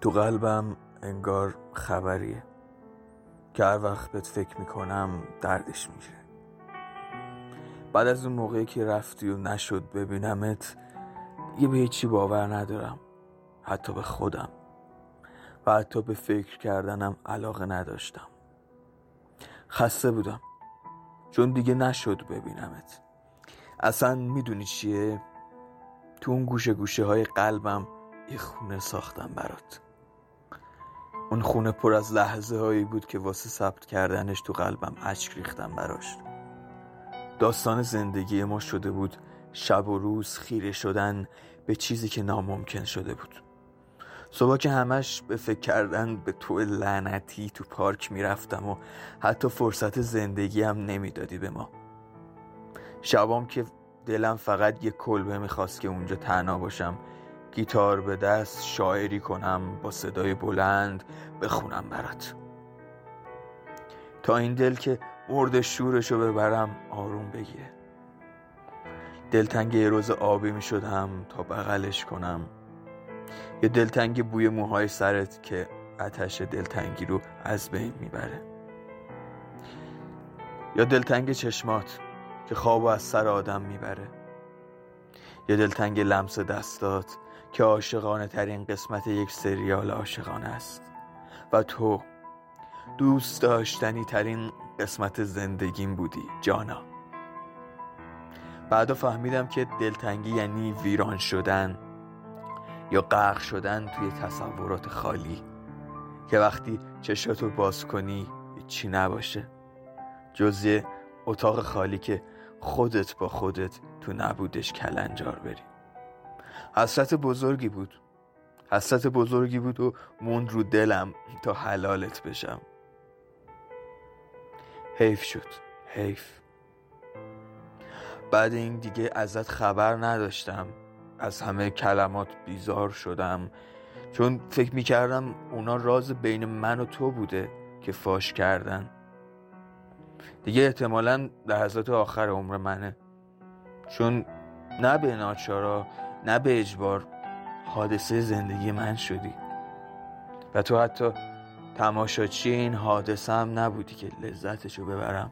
تو قلبم انگار خبریه که هر وقت بهت فکر میکنم دردش میگیره. بعد از اون موقعی که رفتی و نشد ببینمت، یه به هیچی باور ندارم، حتی به خودم و حتی به فکر کردنم علاقه نداشتم. خسته بودم چون دیگه نشد ببینمت. اصلا میدونی چیه؟ تو اون گوشه های قلبم یه خونه ساختم برات. اون خونه پر از لحظه هایی بود که واسه ثبت کردنش تو قلبم اشک ریختم براش. داستان زندگی ما شده بود شب و روز خیره شدن به چیزی که ناممکن شده بود. صبح که همش به فکر کردن به تو لعنتی تو پارک میرفتم و حتی فرصت زندگی هم نمیدادی به ما. شبام که دلم فقط یه کلبه میخواست که اونجا تنها باشم، گیتار به دست شاعری کنم، با صدای بلند بخونم برات تا این دل که مرد شورشو ببرم آروم بگیره. دلتنگ یه روز آبی می شدم تا بغلش کنم، یه دلتنگ بوی موهای سرت که آتش دلتنگی رو از بین می بره، یا دلتنگ چشمات که خوابو از سر آدم می بره، یا دلتنگ لمس دستات که عاشقانه ترین قسمت یک سریال عاشقانه است و تو دوست داشتنی ترین قسمت زندگیم بودی جانا. بعدا فهمیدم که دلتنگی یعنی ویران شدن یا غرق شدن توی تصورات خالی که وقتی چشاتو باز کنی چی نباشه جز یه اتاق خالی که خودت با خودت تو نبودش کلنجار بری. حسرت بزرگی بود و موند رو دلم تا حلالت بشم. حیف شد. بعد این دیگه ازت خبر نداشتم، از همه کلمات بیزار شدم چون فکر میکردم اونا راز بین من و تو بوده که فاش کردن. دیگه احتمالاً لحظات آخر عمر منه، چون نه به ناچارا نه به اجبار حادثه زندگی من شدی و تو حتی تماشاچی این حادثه هم نبودی که لذتشو ببرم.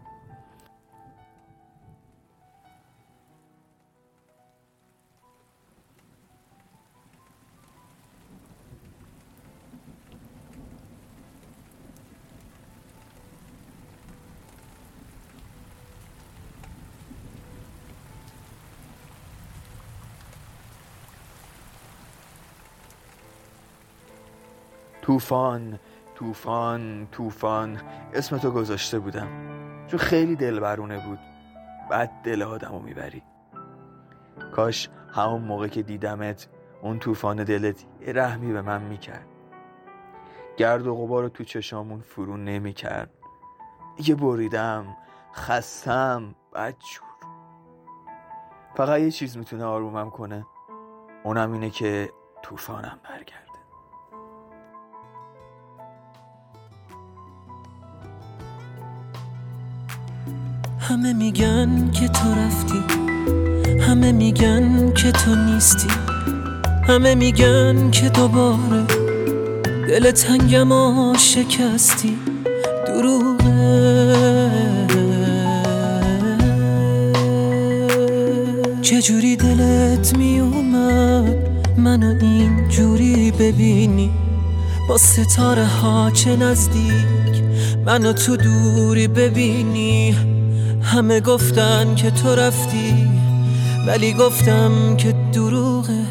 طوفان اسم تو گذاشته بودم چون خیلی دلبرونه بود. بعد دل آدمو میبری. کاش همون موقع که دیدمت اون طوفان دلت یه رحمی به من میکرد، گرد و غبارو تو چشامون فرو نمیکرد. یه بریدم، خستم، بدجور. فقط یه چیز میتونه آرومم کنه، اونم اینه که طوفانم برگرد. همه میگن که تو رفتی، همه میگن که تو نیستی، همه میگن که دوباره دل تنگم و شکستی. دروغه، چجوری دلت میومد منو این جوری ببینی؟ با ستاره ها چه نزدیک منو تو دوری ببینی. همه گفتن که تو رفتی ولی گفتم که دروغه.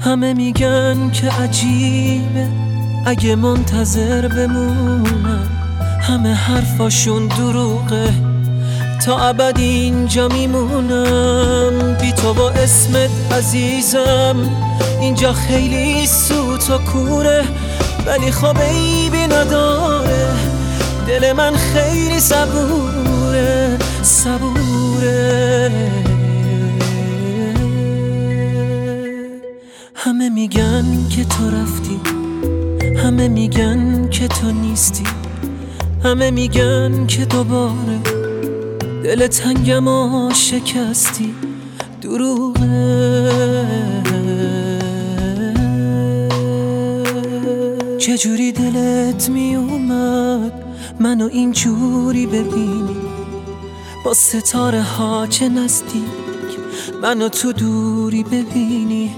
همه میگن که عجیبه اگه منتظر بمونم، همه حرفاشون دروغه، تا ابد اینجا میمونم بی تو. با اسمت عزیزم اینجا خیلی سوت و کوره، ولی خواب عیبی نداره، دل من خیلی صبوره. همه میگن که تو رفتی، همه میگن که تو نیستی، همه میگن که دوباره دل تنگم و شکستی. دروغه، چجوری دلت میومد منو اینجوری ببینی، با ستاره ها چه نزدیک منو تو دوری ببینی.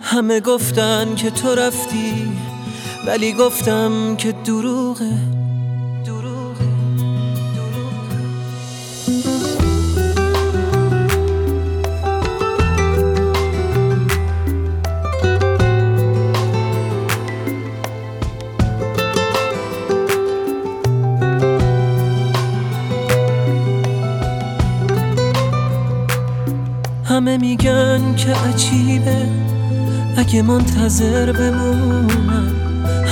همه گفتن که تو رفتی، ولی گفتم که دروغه. همه میگن که عجیبه اگه منتظر بمونم،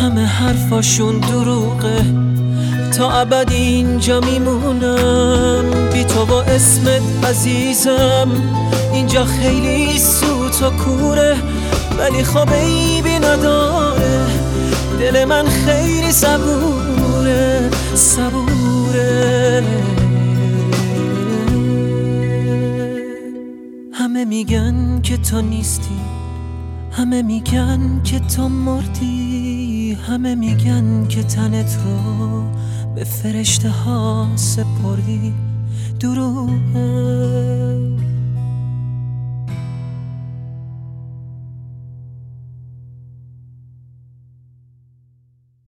همه حرفاشون دروغه، تا ابد اینجا میمونم بی تو. با اسمت عزیزم اینجا خیلی سوت و کوره، ولی خوابیبی نداره، دل من خیلی صبوره، صبوره. همه میگن که تو نیستی، همه میگن که تو مردی، همه میگن که تنت رو به فرشته ها سپردی. دروغه.